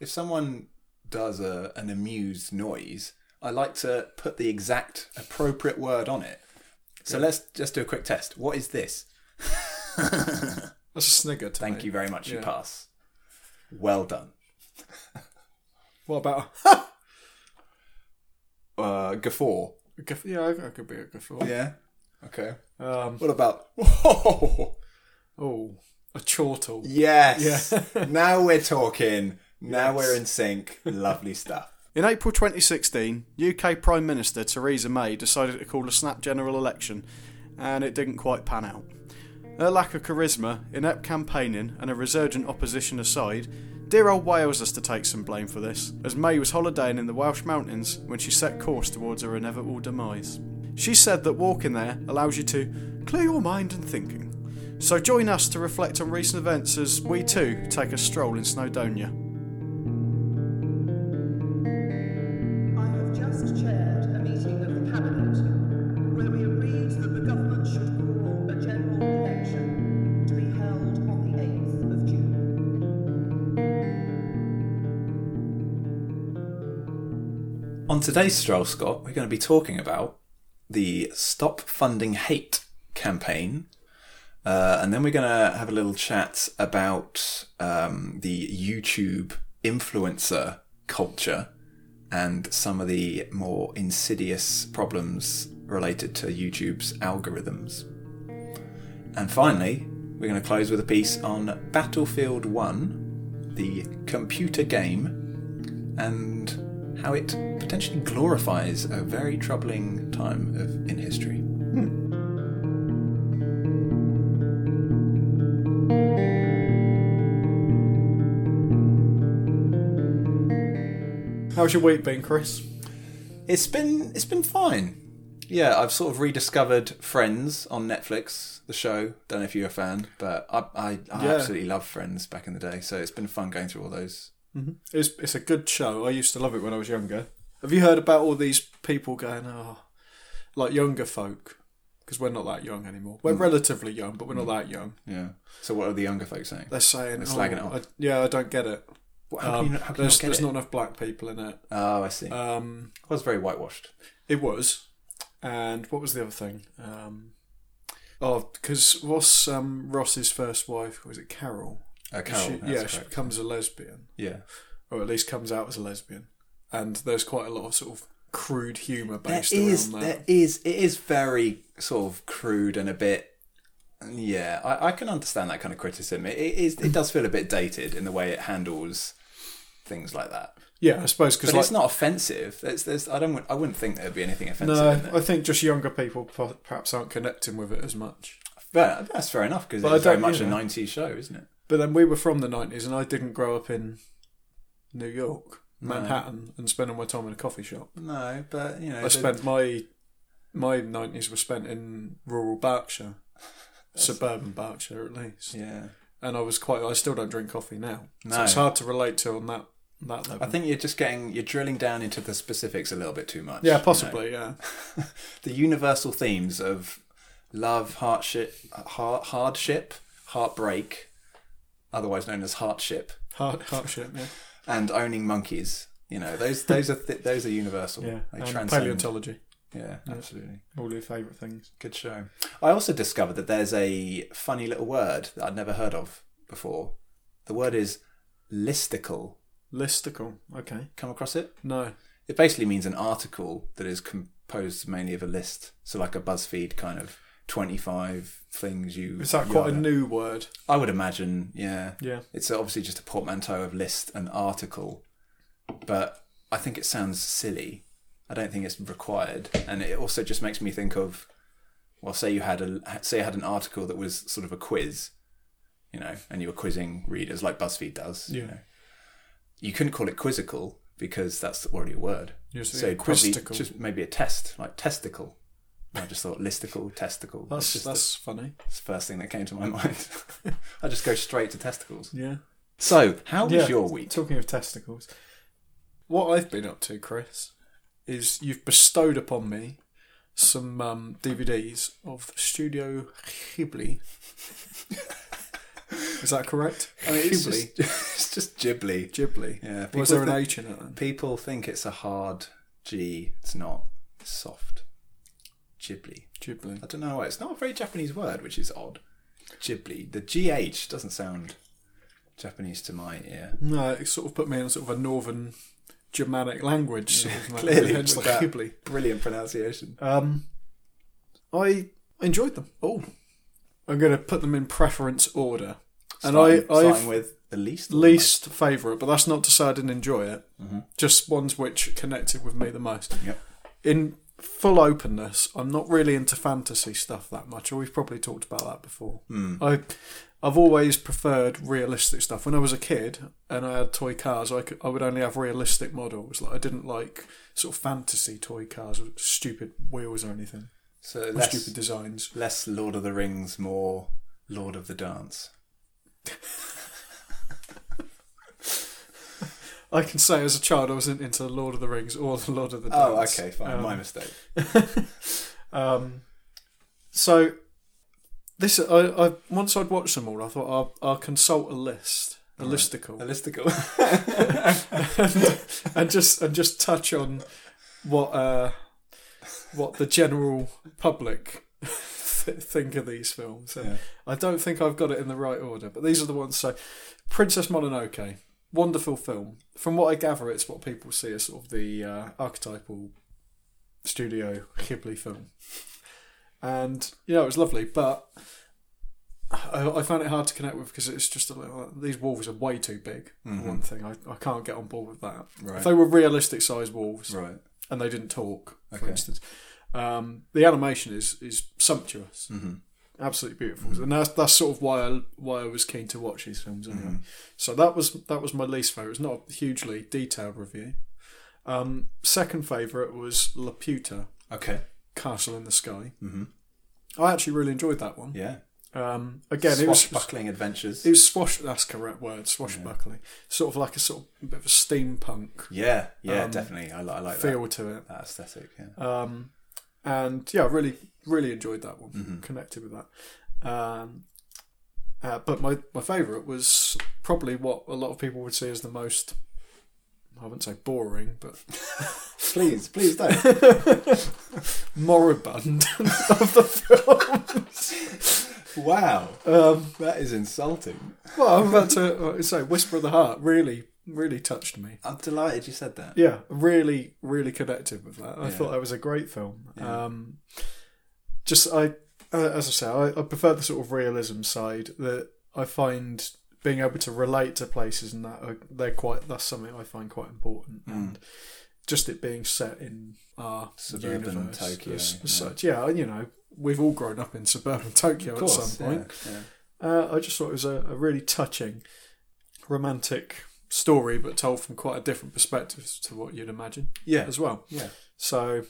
if someone does an amused noise, I like to put the exact appropriate word on it. So let's just do a quick test. What is this? That's a snigger. Thank you very much. You pass. Well done. What about guffaw? Yeah, I could be a guffaw. Yeah. Okay. What about a chortle? Yes. Yeah. Now we're talking. Now we're in sync. Lovely stuff. In April 2016, UK Prime Minister Theresa May decided to call a snap general election, and it didn't quite pan out. Her lack of charisma, inept campaigning, and a resurgent opposition aside, dear old Wales has to take some blame for this, as May was holidaying in the Welsh mountains when she set course towards her inevitable demise. She said that walking there allows you to clear your mind and thinking. So join us to reflect on recent events as we too take a stroll in Snowdonia. On today's stroll, Scott, we're going to be talking about the Stop Funding Hate campaign, and then we're going to have a little chat about the YouTube influencer culture and some of the more insidious problems related to YouTube's algorithms. And finally, we're going to close with a piece on Battlefield 1, the computer game, and how it potentially glorifies a very troubling time in history. How's your week been, Chris? It's been fine. Yeah, I've sort of rediscovered Friends on Netflix, the show. Don't know if you're a fan, but I absolutely loved Friends back in the day. So it's been fun going through all those. Mm-hmm. It's a good show. I used to love it when I was younger. Have you heard about all these people going, like younger folk? Because we're not that young anymore. We're relatively young, but we're not that young. Yeah. So what are the younger folk saying? They're saying, they're slagging it off. I don't get it. Well, there's not enough black people in it. Oh, I see. It was very whitewashed. It was. And what was the other thing? Because what's Ross's first wife? Was it Carol? Carol, she becomes a lesbian. Yeah. Or at least comes out as a lesbian. And there's quite a lot of sort of crude humour based around that. It is very sort of crude and a bit... Yeah, I can understand that kind of criticism. It does feel a bit dated in the way it handles things like that. Yeah, I suppose because... But it's not offensive. I wouldn't think there would be anything offensive in there. I think just younger people perhaps aren't connecting with it as much. But that's fair enough because it's very much a 90s show, isn't it? But then we were from the 90s and I didn't grow up in New York, Manhattan, and spend all my time in a coffee shop. No, but, you know... I spent my 90s were spent in rural Berkshire, suburban Berkshire at least. Yeah. And I still don't drink coffee now. No. So it's hard to relate to on that level. I think you're drilling down into the specifics a little bit too much. Yeah, possibly, yeah. The universal themes of love, hardship, heartbreak... Otherwise known as hardship. Hardship, yeah. And owning monkeys. You know, those are universal. Yeah, they transcend. Paleontology. Yeah, absolutely. All your favourite things. Good show. I also discovered that there's a funny little word that I'd never heard of before. The word is listicle. Listicle, okay. Come across it? No. It basically means an article that is composed mainly of a list. So like a BuzzFeed kind of... 25 things you... Is that quite a new word? I would imagine, yeah. Yeah. It's obviously just a portmanteau of list and article, but I think it sounds silly. I don't think it's required. And it also just makes me think of, well, say you had an article that was sort of a quiz, you know, and you were quizzing readers like BuzzFeed does. Yeah. You know. You couldn't call it quizzical because that's already a word. So probably just maybe a test, like testicle. I just thought listicle, testicle. That's funny. It's the first thing that came to my mind. I just go straight to testicles. Yeah. So, how was your week? Talking of testicles, what I've been up to, Chris, is you've bestowed upon me some DVDs of Studio Ghibli. Is that correct? I mean, it's just Ghibli. Ghibli. Yeah. Was there an H in it then? People think it's a hard G. It's not. It's soft. Ghibli. Ghibli. I don't know. It's not a very Japanese word, which is odd. Ghibli. The GH doesn't sound Japanese to my ear. No, it sort of put me in sort of a northern Germanic language. Yeah, sort of clearly. Hence the Ghibli. Brilliant pronunciation. I enjoyed them. Oh. I'm going to put them in preference order. Starting with the least favourite, but that's not to say I didn't enjoy it. Mm-hmm. Just ones which connected with me the most. Yep. In full openness, I'm not really into fantasy stuff that much. We've probably talked about that before. Mm. I've always preferred realistic stuff. When I was a kid and I had toy cars, I would only have realistic models. Like I didn't like sort of fantasy toy cars with stupid wheels or anything. So less stupid designs. Less Lord of the Rings, more Lord of the Dance. I can say as a child I wasn't into Lord of the Rings or the Lord of the Dance. Oh, okay, fine. My mistake. So this, I once I'd watched them all, I thought I'll consult a list. A listicle. and just touch on what the general public think of these films. Yeah. I don't think I've got it in the right order, but these are the ones. So Princess Mononoke, wonderful film. From what I gather, it's what people see as sort of the archetypal Studio Ghibli film. And, it was lovely, but I found it hard to connect with because it's just a little... These wolves are way too big, mm-hmm. One thing. I can't get on board with that. Right. If they were realistic-sized wolves... Right. And they didn't talk, for instance. The animation is sumptuous, mm-hmm. Absolutely beautiful, mm-hmm. And that's sort of why I was keen to watch these films anyway. Mm-hmm. So that was my least favourite. It's not a hugely detailed review. Second favourite was Laputa. Okay. Castle in the Sky. Mm-hmm. I actually really enjoyed that one. Yeah. Again, it was swashbuckling adventures. It was that's correct word, swashbuckling. Yeah. Sort of like a bit of a steampunk. Yeah, definitely. I like feel that. To it. That aesthetic. Yeah. And yeah, I really enjoyed that one. Mm-hmm. Connected with that. But my favourite was probably what a lot of people would see as the most. I wouldn't say boring, but please don't moribund of the films. Wow, that is insulting. Well, I'm about to say Whisper of the Heart really, really touched me. I'm delighted you said that. Yeah, really, really connected with that. I thought that was a great film. Yeah. As I say, I prefer the sort of realism side that I find being able to relate to places and that that's something I find quite important. Mm. And just it being set in our suburban universe, Tokyo. We've all grown up in suburban Tokyo at some point. Yeah. I just thought it was a really touching, romantic story, but told from quite a different perspective to what you'd imagine. Yeah, as well. Yeah. So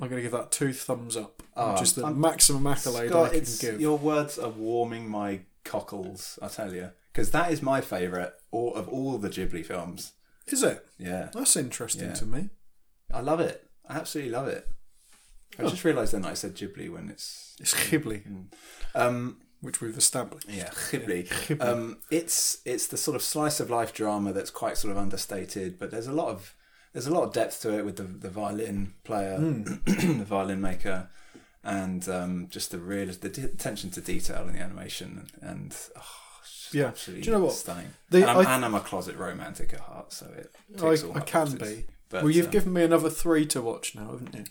I'm going to give that 2 thumbs up, which is the maximum accolade Scott, I can give. Your words are warming my cockles, I tell you, because that is my favourite of all the Ghibli films. Is it? Yeah. That's interesting to me. I love it. I absolutely love it. I just realised then that I said Ghibli when it's Ghibli, which we've established. Yeah, Ghibli. Yeah. It's the sort of slice of life drama that's quite sort of understated, but there's a lot of depth to it with the violin player, the violin maker, and just the attention to detail in the animation absolutely. Do you know what? Stunning. I'm a closet romantic at heart, so it takes all my boxes. I can be. But, you've given me another 3 to watch now, haven't you?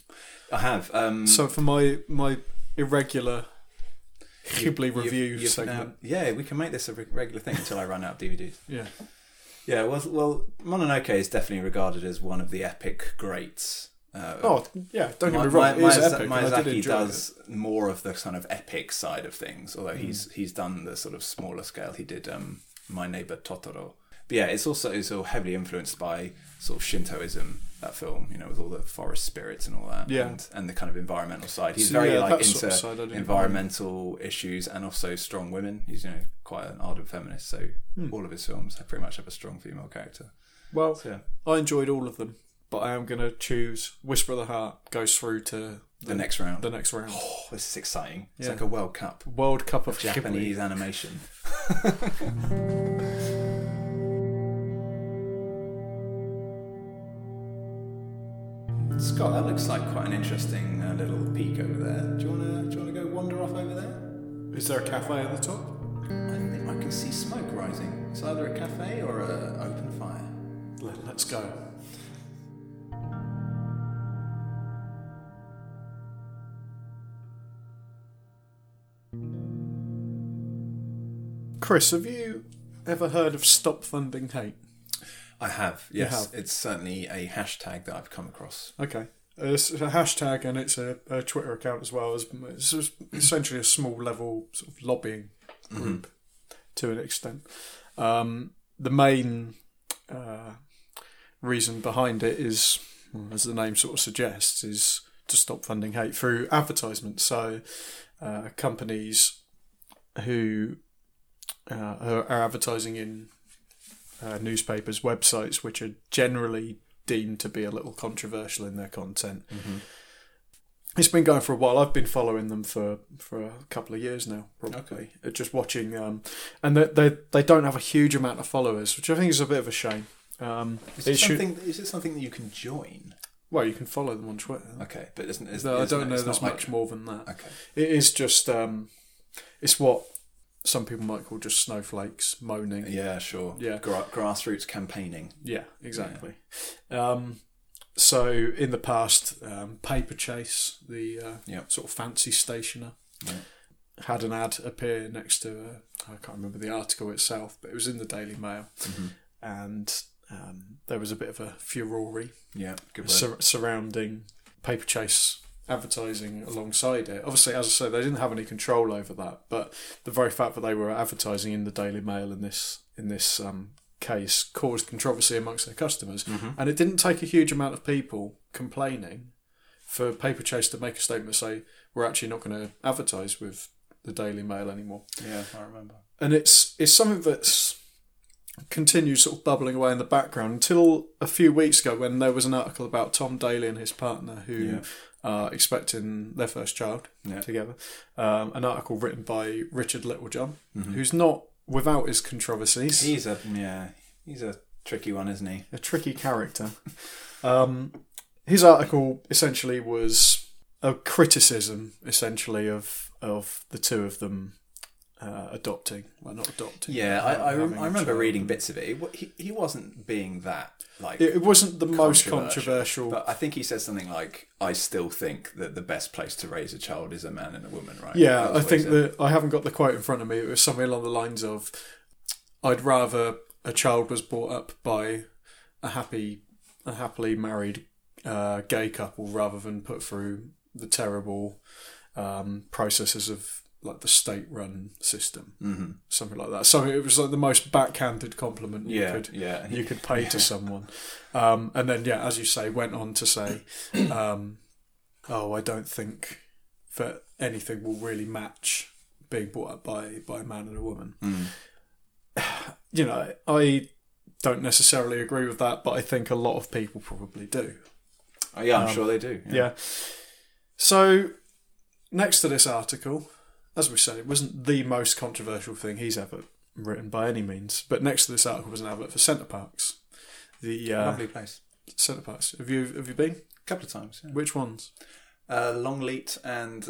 I have. So for my irregular Ghibli review segment. We can make this a regular thing until I run out of DVDs. Yeah. Yeah, well, Mononoke is definitely regarded as one of the epic greats. Don't get me wrong, it is epic. Miyazaki does more of the kind of epic side of things, although he's done the sort of smaller scale. He did My Neighbor Totoro. But yeah, it's also heavily influenced by sort of Shintoism, that film, with all the forest spirits and all that, and the kind of environmental side. He's into sort of environmental issues and also strong women. He's quite an ardent feminist, so all of his films pretty much have a strong female character. Well, I enjoyed all of them, but I am going to choose Whisper of the Heart goes through to The next round. Oh, this is exciting. It's like a World Cup. World Cup of Japanese Ghibli. Animation. Scott, that looks like quite an interesting little peak over there. Do you want to go wander off over there? Is there a cafe at the top? I think I can see smoke rising. It's either a cafe or an open fire. Let's go. Chris, have you ever heard of Stop Funding Hate? I have, yes. Have? It's certainly a hashtag that I've come across. Okay. It's a hashtag and it's a Twitter account as well. It's essentially a small-level sort of lobbying group to an extent. The main reason behind it is, as the name sort of suggests, is to stop funding hate through advertisements. So companies who... are advertising in newspapers, websites, which are generally deemed to be a little controversial in their content. Mm-hmm. It's been going for a while. I've been following them for a couple of years now, probably. Okay. Just watching, and they don't have a huge amount of followers, which I think is a bit of a shame. Is it something that you can join? Well, you can follow them on Twitter. Okay, but I don't know much more than that. Okay, it is just it's what some people might call just snowflakes moaning. Yeah, sure. Yeah, grassroots campaigning. Yeah, exactly. Yeah. So in the past, Paper Chase, the sort of fancy stationer, had an ad appear next to I can't remember the article itself, but it was in the Daily Mail, and there was a bit of a furore surrounding Paper Chase advertising alongside it. Obviously, as I say, they didn't have any control over that, but the very fact that they were advertising in the Daily Mail in this case caused controversy amongst their customers, and it didn't take a huge amount of people complaining for Paper Chase to make a statement say, we're actually not going to advertise with the Daily Mail anymore. Yeah, I remember. And it's something that's continued sort of bubbling away in the background until a few weeks ago when there was an article about Tom Daley and his partner who... Yeah. Expecting their first child together. An article written by Richard Littlejohn, who's not without his controversies. He's a tricky one, isn't he? A tricky character. His article essentially was a criticism, of the two of them not adopting. Yeah, I remember reading bits of it. He wasn't being that. It wasn't the most controversial. But I think he said something like, I still think that the best place to raise a child is a man and a woman, right? Yeah, I think that... I haven't got the quote in front of me. It was something along the lines of, I'd rather a child was brought up by a happily married gay couple rather than put through the terrible processes of like the state-run system, something like that. So it was like the most backhanded compliment you could pay to someone. And then, as you say, went on to say, I don't think that anything will really match being brought up by a man and a woman. You know, I don't necessarily agree with that, but I think a lot of people probably do. Oh, yeah, I'm sure they do. Yeah. So next to this article... As we said, it wasn't the most controversial thing he's ever written by any means. But next to this article was an advert for Centre Parcs. The lovely place. Centre Parcs. Have you been? A couple of times. Yeah. Which ones? Longleat and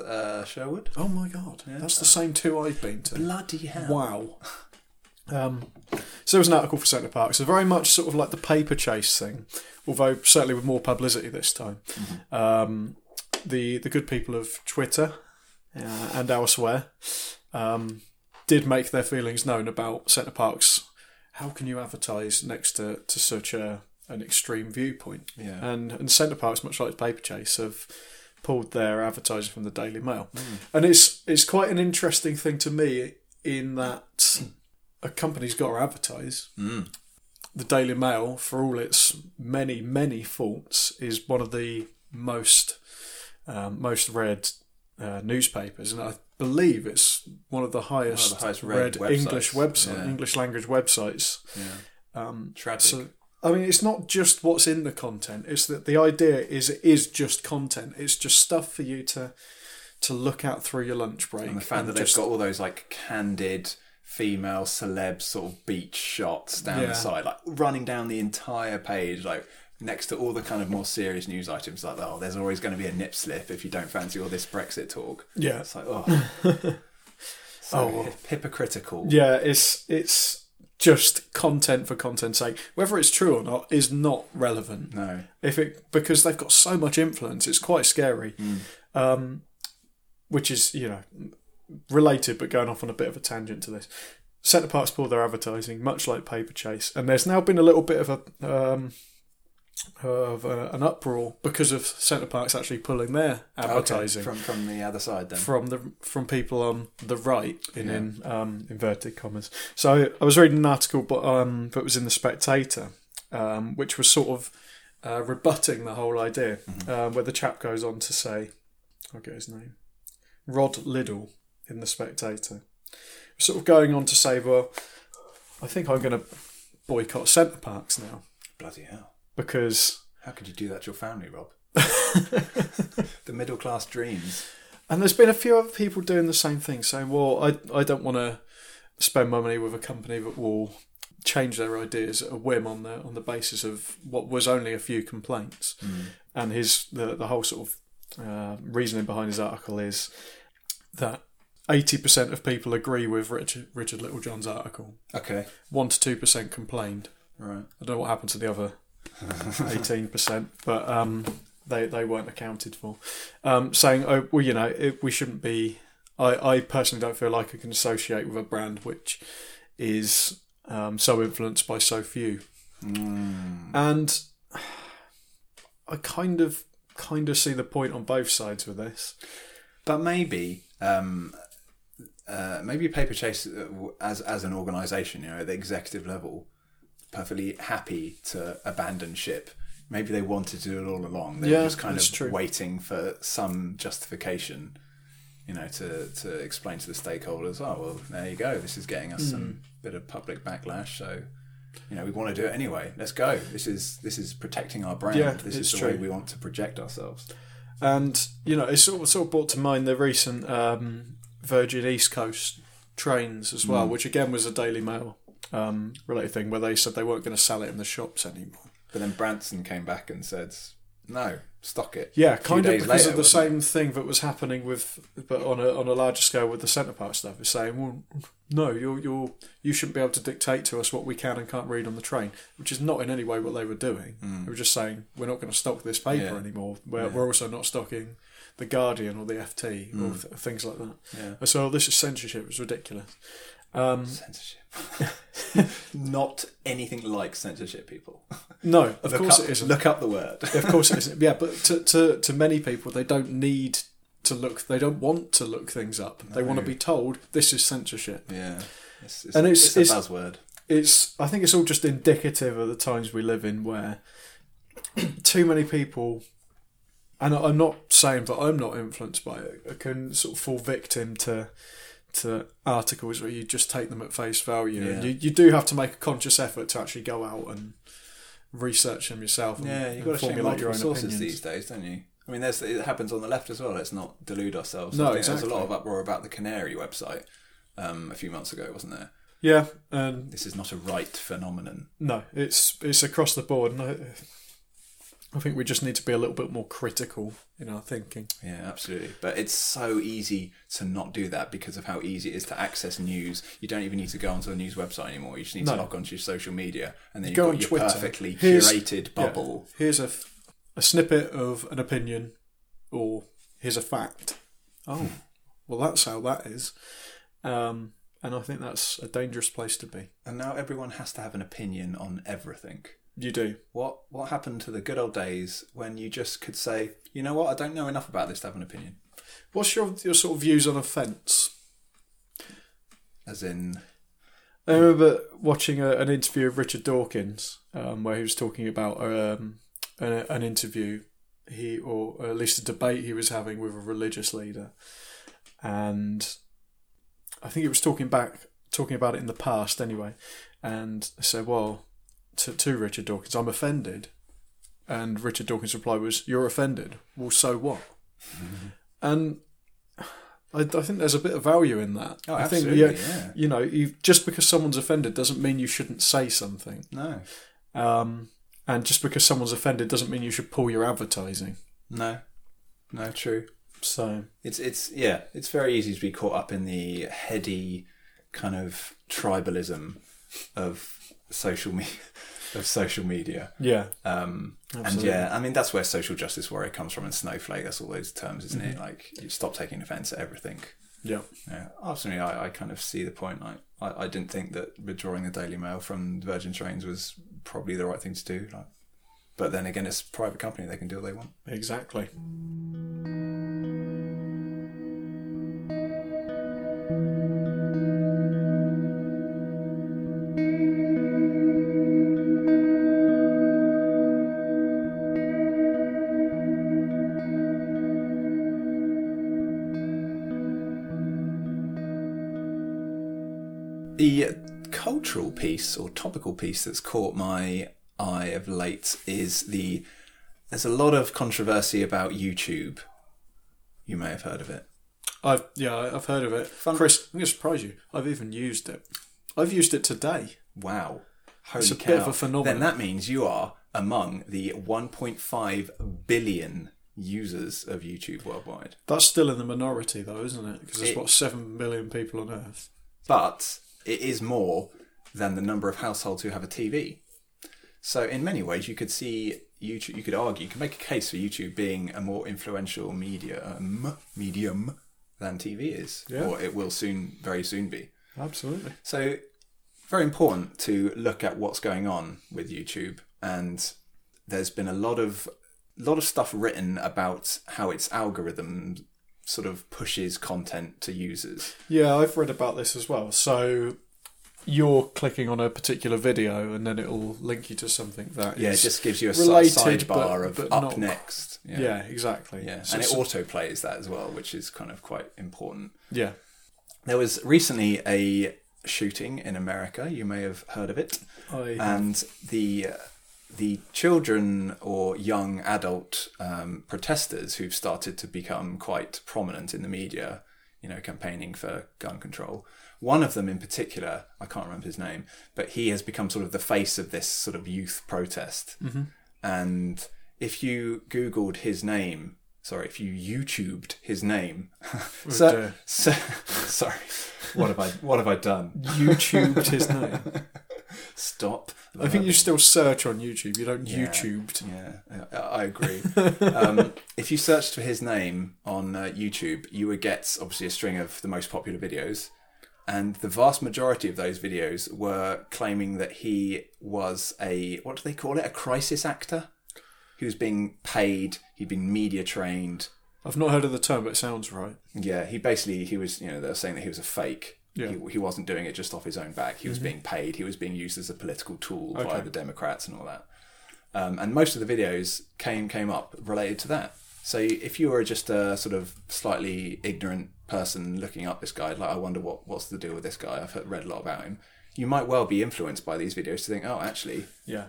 Sherwood. Oh my God, yeah. That's the same two I've been to. Bloody hell! Wow. So there was an article for Centre Parcs. So very much sort of like the Paper Chase thing, although certainly with more publicity this time. The good people of Twitter. And elsewhere, did make their feelings known about Centre Parcs. How can you advertise next to such an extreme viewpoint? Yeah. And Centre Parcs, much like Paper Chase, have pulled their advertising from the Daily Mail. And it's quite an interesting thing to me in that a company's got to advertise. The Daily Mail, for all its many, many faults, is one of the most read newspapers, and I believe it's one of the highest read English language websites. Tragic. So I mean, it's not just what's in the content. It's that the idea is it is just content. It's just stuff for you to look at through your lunch break. And the fact that they've got all those like candid female celeb sort of beach shots down the side, like running down the entire page, like next to all the kind of more serious news items, like, oh, there's always going to be a nip slip if you don't fancy all this Brexit talk. Yeah. It's like, oh. Hypocritical. Yeah, it's just content for content's sake. Whether it's true or not is not relevant. No. Because they've got so much influence, it's quite scary. Mm. Which is, you know, related but going off on a bit of a tangent to this. Centre Parcs pulled their advertising, much like Paper Chase, and there's now been a little bit of an uproar because of Centre Parcs actually pulling their advertising from the other side, then from people on the right in inverted commas. So I was reading an article, but that was in the Spectator, which was sort of rebutting the whole idea, where the chap goes on to say, I'll get his name, Rod Liddle in the Spectator, sort of going on to say, well, I think I'm going to boycott Centre Parcs now. Bloody hell. Because how could you do that to your family, Rob? The middle class dreams. And there's been a few other people doing the same thing, saying, well, I don't want to spend my money with a company that will change their ideas at a whim on the basis of what was only a few complaints. Mm. And the whole sort of reasoning behind his article is that 80% of people agree with Richard Littlejohn's article. Okay. 1 to 2% complained. Right. I don't know what happened to the other 18%, but they weren't accounted for. Saying, oh, well, you know, we shouldn't be. I personally don't feel like I can associate with a brand which is so influenced by so few. Mm. And I kind of see the point on both sides with this, but maybe. Maybe Paper Chase as an organisation, you know, at the executive level, perfectly happy to abandon ship. Maybe they wanted to do it all along. They were just kind of waiting for some justification, you know, to explain to the stakeholders, oh, well, there you go. This is getting us some bit of public backlash. So, you know, we want to do it anyway. Let's go. This is protecting our brand. Yeah, this is the way we want to project ourselves. And, you know, it's sort of brought to mind the recent Virgin East Coast trains as well, which again was a Daily Mail related thing, where they said they weren't going to sell it in the shops anymore. But then Branson came back and said, no, stock it. Yeah, kind of because of the same thing that was happening with, but on a larger scale with the Centre Parcs stuff, is saying, well, no, you shouldn't be able to dictate to us what we can and can't read on the train, which is not in any way what they were doing. Mm. They were just saying, we're not going to stock this paper anymore. We're also not stocking the Guardian or the FT or things like that. Yeah. And so this is censorship. It's ridiculous. Censorship. Not anything like censorship, people. No, of course it isn't. Look up the word. Of course it isn't. Yeah, but to many people, they don't need to look. They don't want to look things up. No. They want to be told this is censorship. Yeah, it's a buzzword. I think it's all just indicative of the times we live in, where too many people, and I'm not saying that I'm not influenced by it, I can sort of fall victim to articles where you just take them at face value. Yeah. And you do have to make a conscious effort to actually go out and research them yourself. You've got to formulate your own sources opinions these days, don't you? I mean, it happens on the left as well. Let's not delude ourselves. No, exactly. There's a lot of uproar about the Canary website a few months ago, wasn't there? Yeah. This is not a right phenomenon. No, it's across the board. And I think we just need to be a little bit more critical in our thinking. Yeah, absolutely. But it's so easy to not do that because of how easy it is to access news. You don't even need to go onto a news website anymore. You just need to log onto your social media, and then you've got your Twitter, perfectly curated bubble. Yeah, here's a snippet of an opinion, or here's a fact. Oh, well, that's how that is. And I think that's a dangerous place to be. And now everyone has to have an opinion on everything. You do. What happened to the good old days when you just could say, you know what, I don't know enough about this to have an opinion? What's your sort of views on offence? As in? I remember watching an interview of Richard Dawkins where he was talking about an interview, or at least a debate he was having with a religious leader. And I think it was talking about it in the past anyway. And I said, well, to Richard Dawkins, "I'm offended," and Richard Dawkins' reply was, "You're offended. Well, so what?" Mm-hmm. And I think there's a bit of value in that. Oh, I think, yeah. You know, just because someone's offended doesn't mean you shouldn't say something. No. And just because someone's offended doesn't mean you should pull your advertising. No, true. So it's very easy to be caught up in the heady kind of tribalism of social media. Yeah. And yeah, I mean, that's where social justice warrior comes from, and snowflake. That's all those terms, isn't it? Like, you stop taking offence at everything. Yeah. Yeah. Absolutely. I kind of see the point. I didn't think that withdrawing the Daily Mail from Virgin Trains was probably the right thing to do. Like, but then again, it's a private company. They can do what they want. Exactly. The cultural piece or topical piece that's caught my eye of late is there's a lot of controversy about YouTube. You may have heard of it. I've heard of it. Fun. Chris, I'm going to surprise you. I've even used it. I've used it today. Wow. Holy cow. It's a bit of a phenomenon. Then that means you are among the 1.5 billion users of YouTube worldwide. That's still in the minority though, isn't it? Because there's 7 billion people on Earth. But it is more than the number of households who have a TV. So in many ways, you could see YouTube. You could argue, you could make a case for YouTube being a more influential medium than TV is, or it will very soon be. Absolutely. So very important to look at what's going on with YouTube, and there's been a lot of stuff written about how its algorithm sort of pushes content to users. Yeah, I've read about this as well. So you're clicking on a particular video and then it'll link you to something that is it just gives you a related, sidebar but up not next. Yeah, exactly. Yeah, so, and it autoplays that as well, which is kind of quite important. Yeah. There was recently a shooting in America. You may have heard of it. And the children or young adult protesters who've started to become quite prominent in the media, you know, campaigning for gun control. One of them in particular, I can't remember his name, but he has become sort of the face of this sort of youth protest. Mm-hmm. And if you if you YouTubed his name, what have I done? YouTubed his name. Stop. I think you still search on YouTube. You don't YouTubed. Yeah, I agree. If you searched for his name on YouTube, you would get obviously a string of the most popular videos. And the vast majority of those videos were claiming that he was a crisis actor? He was being paid, he'd been media trained. I've not heard of the term, but it sounds right. Yeah, he was, they were saying that he was a fake. Yeah. He wasn't doing it just off his own back. He was being paid. He was being used as a political tool by the Democrats and all that. And most of the videos came up related to that. So if you were just a sort of slightly ignorant person looking up this guy, like, I wonder what's the deal with this guy? I've read a lot about him. You might well be influenced by these videos to think, oh, actually... Yeah.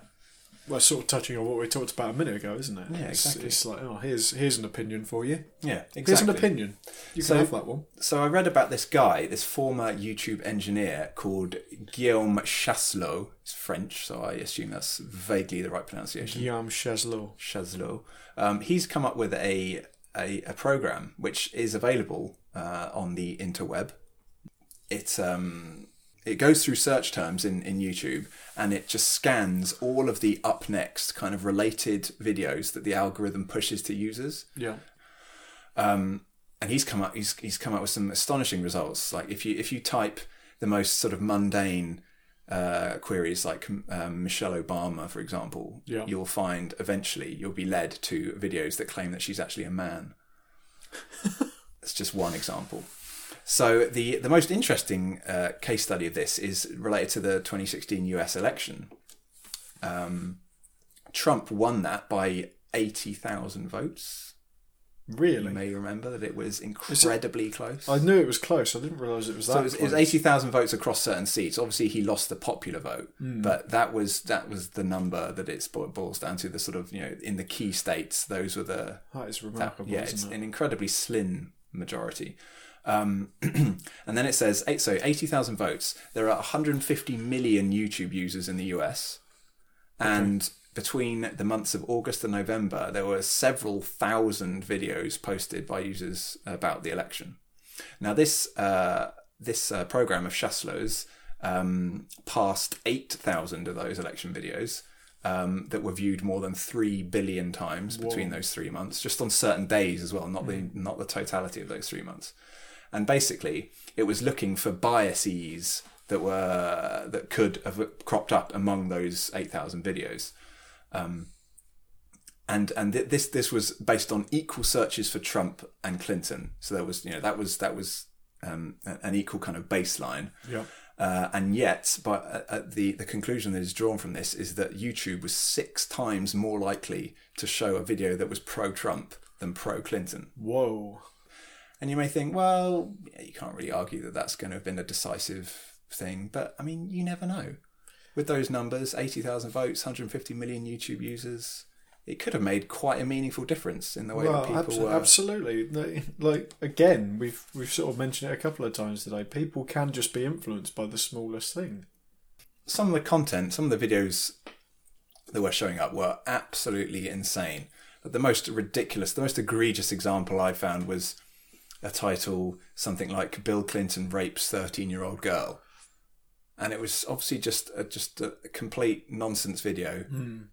Well, sort of touching on what we talked about a minute ago, isn't it? Yeah, exactly. It's like, oh, here's an opinion for you. Yeah, exactly. Here's an opinion. You can have that one. So I read about this guy, this former YouTube engineer called Guillaume Chaslot. He's French, so I assume that's vaguely the right pronunciation. Guillaume Chaslot. He's come up with a program which is available on the interweb. It goes through search terms in YouTube, and it just scans all of the up next kind of related videos that the algorithm pushes to users. Yeah. And he's come up with some astonishing results. Like if you type the most sort of mundane queries, like Michelle Obama, for example, you'll find eventually you'll be led to videos that claim that she's actually a man. That's just one example. So the most interesting case study of this is related to the 2016 US election. Trump won that by 80,000 votes. Really? You may remember that it was incredibly close. I knew it was close. I didn't realise it was that close. So it was 80,000 votes across certain seats. Obviously, he lost the popular vote, but that was the number that it boils down to. The sort of, you know, in the key states, those were the... That is remarkable, isn't it? An incredibly slim majority. And then it says, so 80,000 votes. There are 150 million YouTube users in the US. And... Okay. Between the months of August and November, there were several thousand videos posted by users about the election. Now, this program of Chaslot's passed 8,000 of those election videos that were viewed more than 3 billion times between those 3 months, just on certain days as well, not the totality of those 3 months. And basically, it was looking for biases that could have cropped up among those 8,000 videos. This was based on equal searches for Trump and Clinton. So there was, you know, that was an equal kind of baseline. Yeah. And yet, but the conclusion that is drawn from this is that YouTube was 6 times more likely to show a video that was pro-Trump than pro-Clinton. Whoa. And you may think, well, yeah, you can't really argue that that's going to have been a decisive thing, but I mean, you never know. With those numbers, 80,000 votes, 150 million YouTube users, it could have made quite a meaningful difference in the way that people were. Absolutely. Like, again, we've sort of mentioned it a couple of times today. People can just be influenced by the smallest thing. Some of the content, some of the videos that were showing up were absolutely insane. But the most ridiculous, the most egregious example I found was a title, something like Bill Clinton Rapes 13-Year-Old Girl. And it was obviously just a complete nonsense video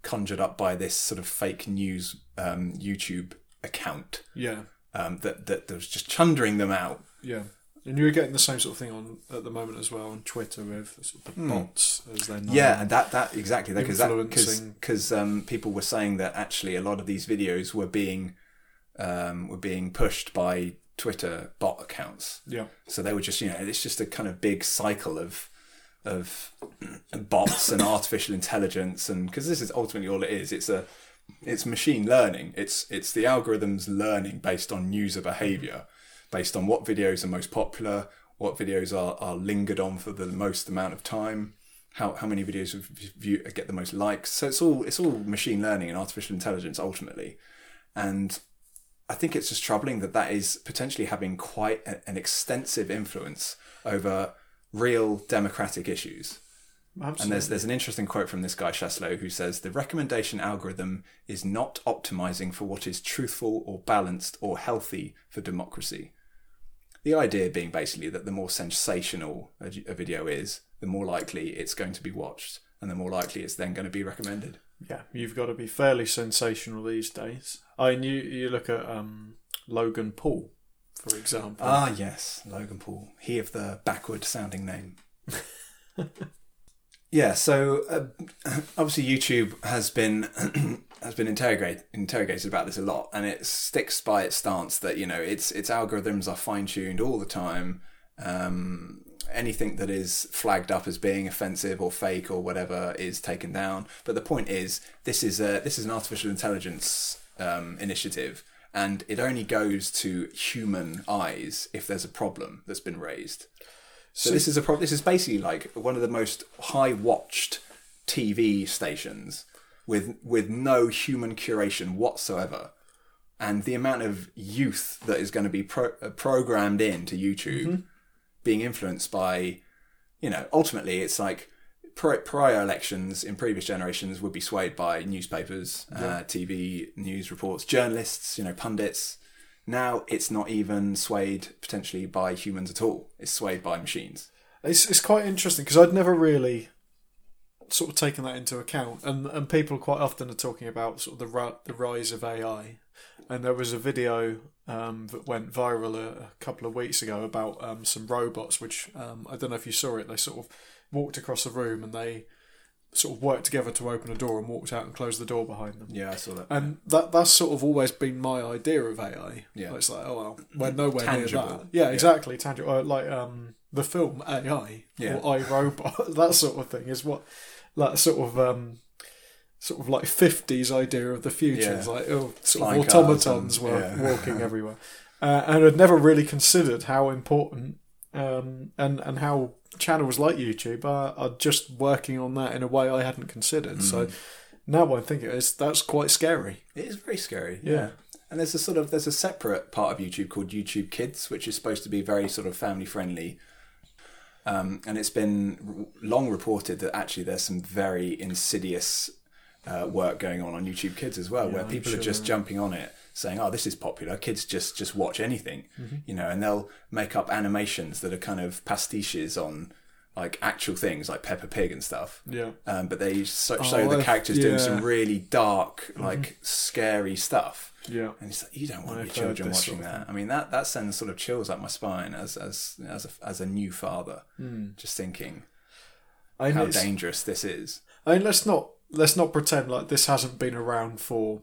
conjured up by this sort of fake news YouTube account. Yeah, that was just chundering them out. Yeah, and you were getting the same sort of thing on at the moment as well on Twitter with sort of the bots as they're known. Yeah, and that exactly because people were saying that actually a lot of these videos were being pushed by Twitter bot accounts. Yeah, so they were just, you know, it's just a kind of big cycle of bots and artificial intelligence, and because this is ultimately all it is, it's machine learning, it's the algorithms learning based on user behavior, based on what videos are most popular, what videos are lingered on for the most amount of time, how many videos get the most likes. So it's all machine learning and artificial intelligence ultimately, and I think it's just troubling that is potentially having quite an extensive influence over real democratic issues. Absolutely. And there's an interesting quote from this guy Chaslot who says, "The recommendation algorithm is not optimizing for what is truthful or balanced or healthy for democracy." The idea being basically that the more sensational a video is, the more likely it's going to be watched, and the more likely it's then going to be recommended. Yeah, you've got to be fairly sensational these days. I mean, you look at Logan Paul, for example. Ah, yes, Logan Paul. He of the backward-sounding name. Yeah, so obviously YouTube has been interrogated about this a lot, and it sticks by its stance that, you know, its algorithms are fine-tuned all the time. Anything that is flagged up as being offensive or fake or whatever is taken down. But the point is, this is an artificial intelligence initiative. And it only goes to human eyes if there's a problem that's been raised. So this is a problem. This is basically like one of the most high-watched TV stations with no human curation whatsoever. And the amount of youth that is going to be programmed into YouTube, being influenced by, you know, ultimately it's like prior elections in previous generations would be swayed by newspapers, TV news reports, journalists, you know, pundits. Now it's not even swayed potentially by humans at all. It's swayed by machines. It's quite interesting because I'd never really sort of taken that into account. And people quite often are talking about sort of the rise of AI. And there was a video that went viral a couple of weeks ago about some robots, which I don't know if you saw it. They sort of walked across the room and they sort of worked together to open a door and walked out and closed the door behind them. Yeah, I saw that. And that's sort of always been my idea of AI. Yeah. It's like, oh, well, we're nowhere tangible. Near that. Yeah, exactly. Tangible. Like the film AI or iRobot, that sort of thing is what that sort of sort of like 50s idea of the future. Yeah. It's like, oh, sort of automatons and, were walking everywhere. And I'd never really considered how important and how channels like YouTube are just working on that in a way I hadn't considered. Mm. So now I think that's quite scary. It is very scary. Yeah. And there's a sort of separate part of YouTube called YouTube Kids, which is supposed to be very sort of family friendly. And it's been long reported that actually there's some very insidious work going on YouTube Kids as well, where people are just jumping on it, saying, "Oh, this is popular. Kids just watch anything," you know. And they'll make up animations that are kind of pastiches on like actual things, like Peppa Pig and stuff. Yeah. But they show the characters doing some really dark, like scary stuff. Yeah, and it's like, you don't want your children watching that. I mean, that sends sort of chills up my spine as a new father. Mm. Just thinking how dangerous this is. I mean, let's not pretend like this hasn't been around for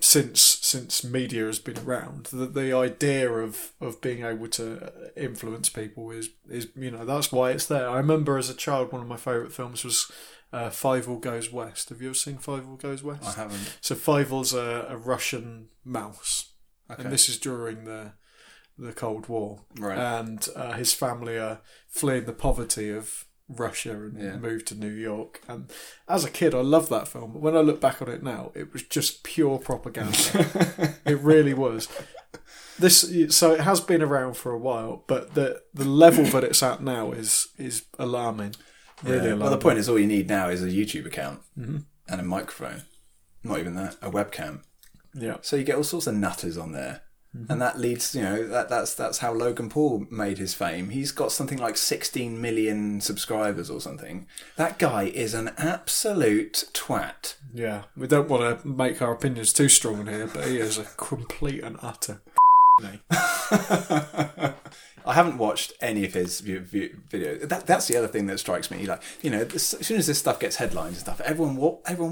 since media has been around. The idea of being able to influence people is that's why it's there. I remember as a child, one of my favourite films was Fievel Goes West. Have you ever seen Fievel Goes West? I haven't. So Fievel's a Russian mouse, and this is during the Cold War, right? And his family are fleeing the poverty of Russia and moved to New York. And as a kid, I loved that film. But when I look back on it now, it was just pure propaganda. It really was. So it has been around for a while, but the level that it's at now is alarming. Really well, the point is, all you need now is a YouTube account and a microphone. Not even that, a webcam. Yeah. So you get all sorts of nutters on there, and that leads, that's how Logan Paul made his fame. He's got something like 16 million subscribers or something. That guy is an absolute twat. Yeah, we don't want to make our opinions too strong here, but he is a complete and utter. I haven't watched any of his videos. That's the other thing that strikes me. Like, as soon as this stuff gets headlines and stuff, everyone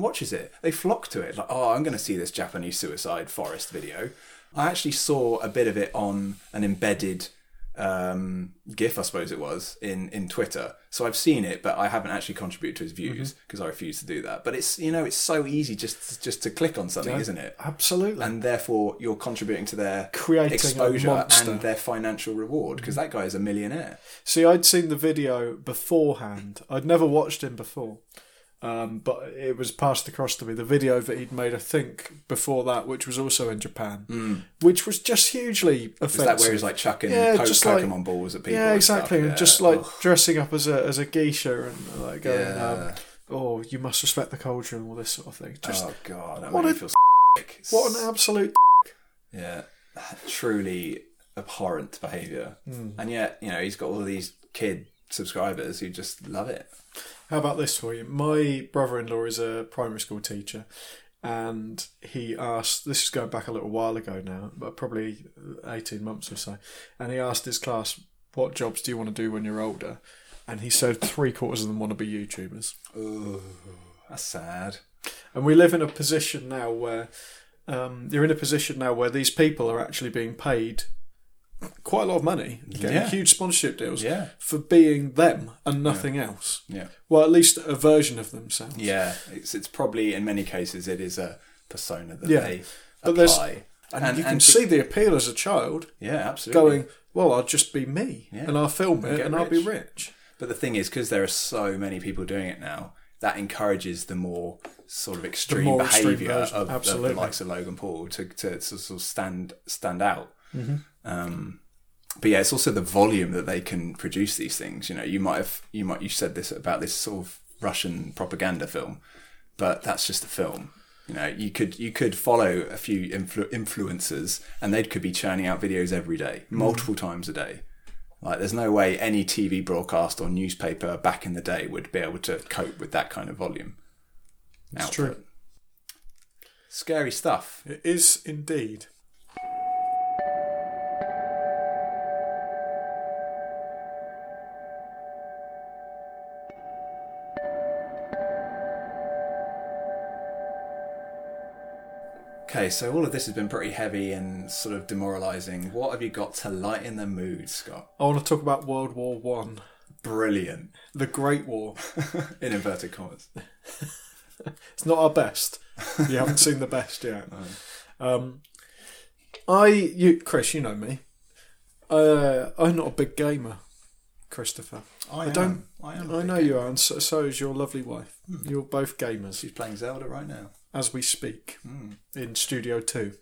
watches it. They flock to it. Like, oh, I'm going to see this Japanese suicide forest video. I actually saw a bit of it on an embedded GIF, I suppose it was, in Twitter. So I've seen it, but I haven't actually contributed to his views because I refuse to do that. But it's it's so easy just to click on something, isn't it? Absolutely. And therefore you're contributing to their exposure and their financial reward because that guy is a millionaire. See, I'd seen the video beforehand. I'd never watched him before. But it was passed across to me, the video that he'd made, I think, before that, which was also in Japan, which was just hugely offensive. Is that where he was like chucking Pokemon balls at people? Yeah, exactly. And just like dressing up as a geisha and like going, oh, you must respect the culture and all this sort of thing. Just, oh, God, that made me feel sick. What an absolute Yeah, truly abhorrent behaviour. Mm. And yet, he's got all of these kid subscribers who just love it. How about this for you? My brother-in-law is a primary school teacher, and he asked, this is going back a little while ago now, but probably 18 months or so, and he asked his class, what jobs do you want to do when you're older? And he said 3/4 of them want to be YouTubers. Oh, that's sad. And we live in a position now where these people are actually being paid quite a lot of money, getting huge sponsorship deals for being them and nothing else. Yeah. Well, at least a version of themselves. Yeah, it's probably in many cases it is a persona that they apply. And you can see the appeal as a child. Yeah, absolutely. Going, well, I'll just be me and I'll film it and I'll be rich. But the thing is, because there are so many people doing it now, that encourages the more sort of extreme behaviour of the likes of Logan Paul to sort of stand out. Mm-hmm. But yeah, it's also the volume that they can produce these things. You said this about this sort of Russian propaganda film, but that's just a film. You could follow a few influencers, and they could be churning out videos every day, multiple times a day. Like, there's no way any TV broadcast or newspaper back in the day would be able to cope with that kind of volume. That's true. Scary stuff. It is indeed. Okay, so all of this has been pretty heavy and sort of demoralising. What have you got to lighten the mood, Scott? I want to talk about World War One. Brilliant. The Great War. In inverted commas. It's not our best. You haven't seen the best yet. No. Chris, you know me. I'm not a big gamer, Christopher. I am. I know you are, and so is your lovely wife. Mm. You're both gamers. She's playing Zelda right now, as we speak, in Studio 2.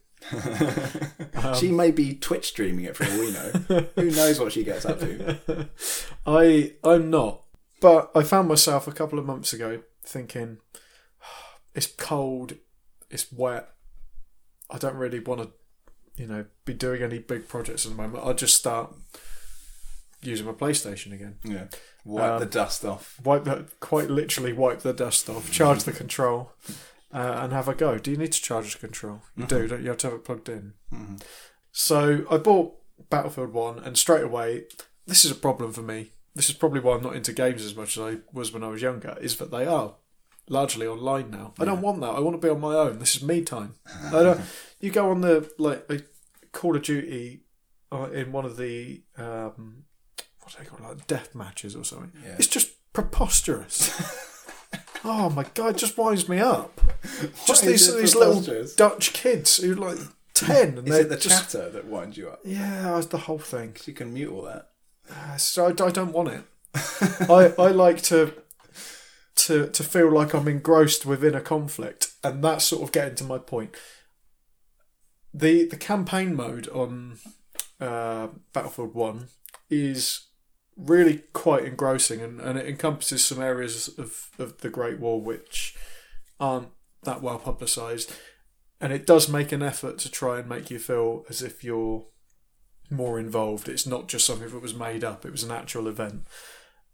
She may be Twitch streaming it for all we know. Who knows what she gets up to? I'm not. But I found myself a couple of months ago thinking, it's cold, it's wet, I don't really want to, be doing any big projects at the moment. I'll just start using my PlayStation again. Yeah. Wipe the dust off. Quite literally wipe the dust off. Charge the control. And have a go. Do you need to charge the control? You do, don't you? You have to have it plugged in. Mm-hmm. So I bought Battlefield 1, and straight away, this is a problem for me. This is probably why I'm not into games as much as I was when I was younger, is that they are largely online now. Yeah. I don't want that. I want to be on my own. This is me time. You go on the Call of Duty in one of the what do they call it, death matches or something. Yeah. It's just preposterous. Oh my God, it just winds me up. Just these little Dutch kids who are 10. And is it the chatter that winds you up? Yeah, the whole thing. Because you can mute all that. So I don't want it. I like to feel like I'm engrossed within a conflict. And that's sort of getting to my point. The campaign mode on Battlefield 1 is really quite engrossing, and it encompasses some areas of the Great War which aren't that well publicised, and it does make an effort to try and make you feel as if you're more involved. It's not just something that was made up, it was an actual event,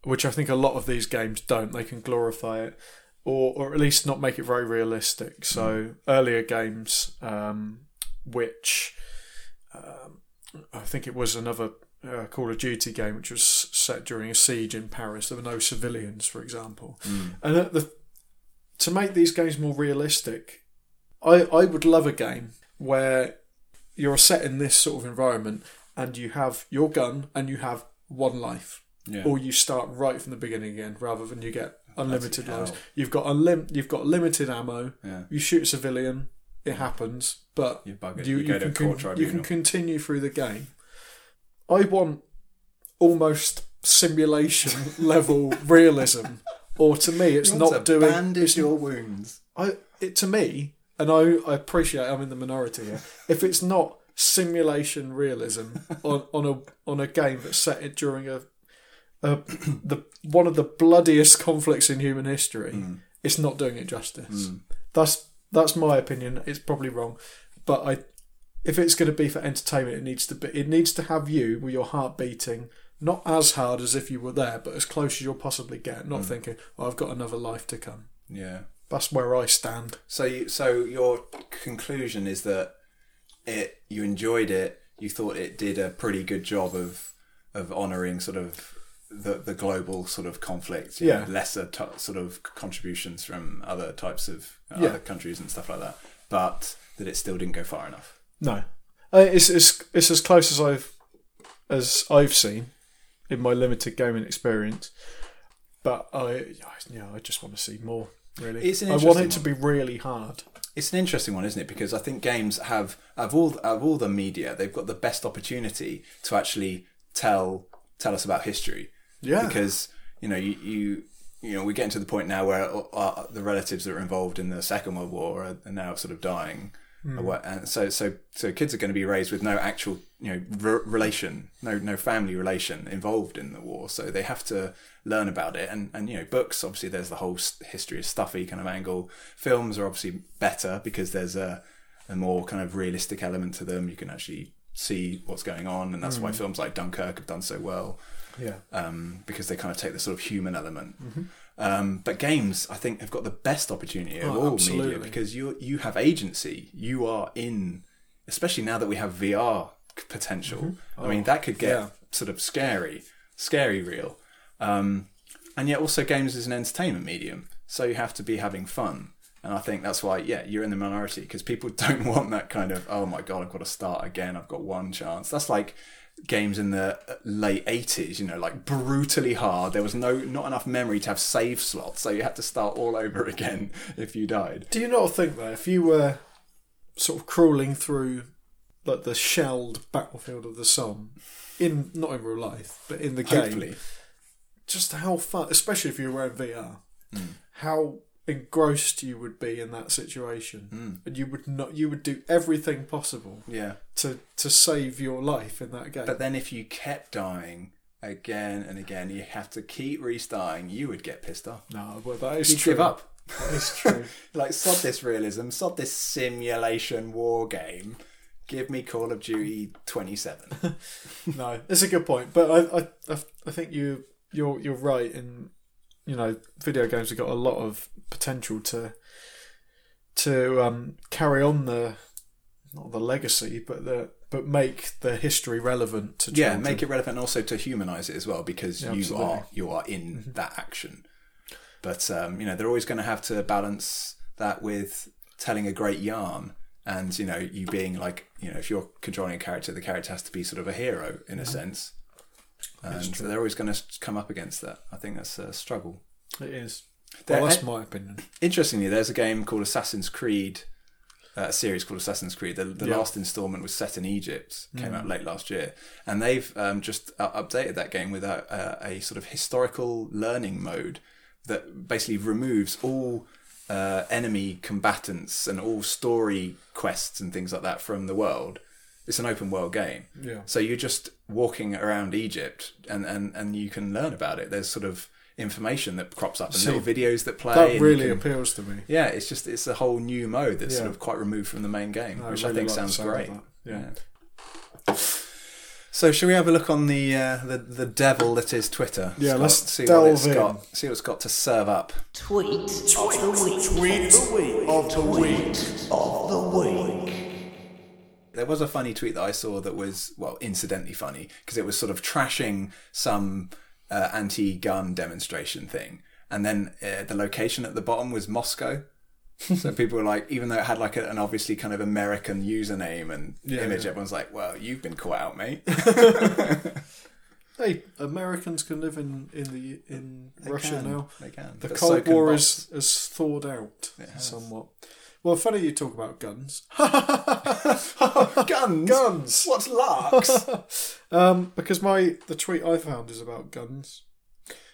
which I think a lot of these games don't. They can glorify it or at least not make it very realistic. So earlier games which I think it was another Call of Duty game which was set during a siege in Paris. There were no civilians, for example, and to make these games more realistic, I would love a game where you're set in this sort of environment and you have your gun and you have one life, or you start right from the beginning again rather than you get unlimited lives. You've got limited ammo. You shoot a civilian, it happens, but you can continue through the game. I want almost simulation level realism, or to me, it's not doing. Bandage your wounds. To me, and I appreciate I'm in the minority here. If it's not simulation realism on a game that's set it during the one of the bloodiest conflicts in human history, it's not doing it justice. That's my opinion. It's probably wrong, but if it's going to be for entertainment, it needs to have you with your heart beating, not as hard as if you were there, but as close as you'll possibly get, not thinking, I've got another life to come. Yeah. That's where I stand. So your conclusion is that you enjoyed it, you thought it did a pretty good job of honouring sort of the global sort of conflict, lesser sort of contributions from other types of other countries and stuff like that, but that it still didn't go far enough. No, it's as close as I've seen in my limited gaming experience, but I just want to see more. Really, I want it to be really hard. It's an interesting one, isn't it? Because I think games have of all the media, they've got the best opportunity to actually tell us about history. Yeah, because you know, we're getting to the point now where the relatives that are involved in the Second World War are now sort of dying. And so kids are going to be raised with no actual, relation, no family relation involved in the war. So they have to learn about it, and books. Obviously, there's the whole history of stuffy kind of angle. Films are obviously better because there's a more kind of realistic element to them. You can actually see what's going on, and that's why films like Dunkirk have done so well. Yeah, because they kind of take the sort of human element. Mm-hmm. But games, I think, have got the best opportunity of all media because you have agency. You are in, especially now that we have VR potential. Mm-hmm. I mean, that could get sort of scary real. And yet also games is an entertainment medium. So you have to be having fun. And I think that's why, you're in the minority because people don't want that kind of, oh my God, I've got to start again. I've got one chance. That's like games in the late 80s, you know, like brutally hard. There was not enough memory to have save slots, so you had to start all over again if you died. Do you not think that if you were sort of crawling through like the shelled battlefield of the Somme, in not in real life, but in the game, hopefully, just how fun, especially if you were in VR, how engrossed you would be in that situation, and you would do everything possible, to save your life in that game. But then if you kept dying again and again, you have to keep restarting. You would get pissed off. No, well that is true. You'd give up. That is true. Like sod this realism, sod this simulation war game. Give me Call of Duty 27. No, it's a good point, but I think you're right in. You know, video games have got a lot of potential to carry on not the legacy, but make the history relevant to children. Yeah, make it relevant, and also to humanise it as well, because you are in that action. But you know, they're always going to have to balance that with telling a great yarn, and you know, you being like, you know, if you're controlling a character, the character has to be sort of a hero in a sense. And they're always going to come up against that. I think that's a struggle. It is. That's my opinion. Interestingly, there's a game called Assassin's Creed, a series called Assassin's Creed. The last installment was set in Egypt, came out late last year. And they've just updated that game with a sort of historical learning mode that basically removes all enemy combatants and all story quests and things like that from the world. It's an open world game. Yeah. So you're just walking around Egypt and you can learn about it. There's sort of information that crops up and little videos that play. That really appeals to me. Yeah, it's a whole new mode that's sort of quite removed from the main game, which I think sounds great. Yeah. So shall we have a look on the devil that is Twitter? Yeah, Scott, let's see what it's got. See what it's got to serve up. Tweet of the week. There was a funny tweet that I saw that was, well, incidentally funny, because it was sort of trashing some anti-gun demonstration thing. And then the location at the bottom was Moscow. So people were like, even though it had like an obviously kind of American username and image, everyone's like, well, you've been caught out, mate. Hey, Americans can live in Russia now. They can. The Cold War has thawed out somewhat. Well, funny you talk about guns. Guns. What's larks? Because the tweet I found is about guns.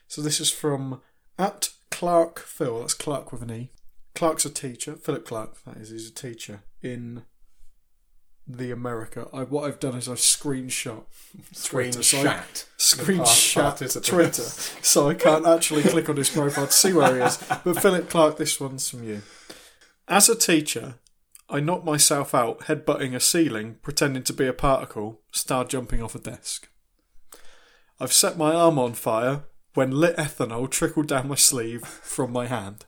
So this is from @ClarkPhil. That's Clark with an E. Clark's a teacher. Philip Clark, that is. He's a teacher in the America. What I've done is I've screenshot Twitter, so I can't actually click on his profile to see where he is. But Philip Clark, this one's from you. As a teacher, I knocked myself out headbutting a ceiling, pretending to be a particle, star jumping off a desk. I've set my arm on fire when lit ethanol trickled down my sleeve from my hand.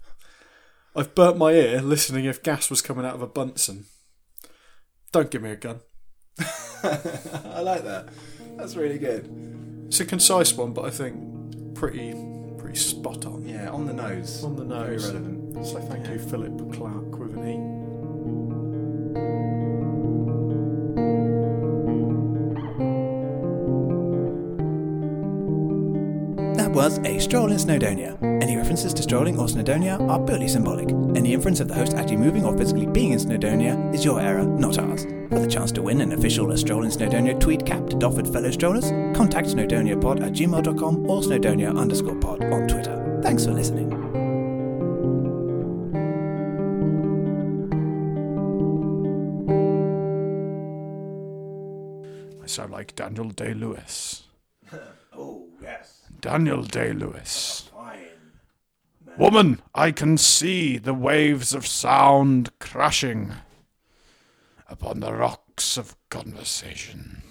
I've burnt my ear listening if gas was coming out of a Bunsen. Don't give me a gun. I like that. That's really good. It's a concise one, but I think pretty spot on. Yeah, on the nose. On the nose. Very relevant. So thank you, Philip Clark, with an E. That was A Stroll in Snowdonia. Any references to strolling or Snowdonia are purely symbolic. Any inference of the host actually moving or physically being in Snowdonia is your error, not ours. For the chance to win an official A Stroll in Snowdonia tweet cap to doff at fellow strollers, contact snowdoniapod@gmail.com or snowdonia_pod on Twitter. Thanks for listening. Sound like Daniel Day-Lewis. Oh, yes. Daniel Day-Lewis. Woman, I can see the waves of sound crashing upon the rocks of conversation.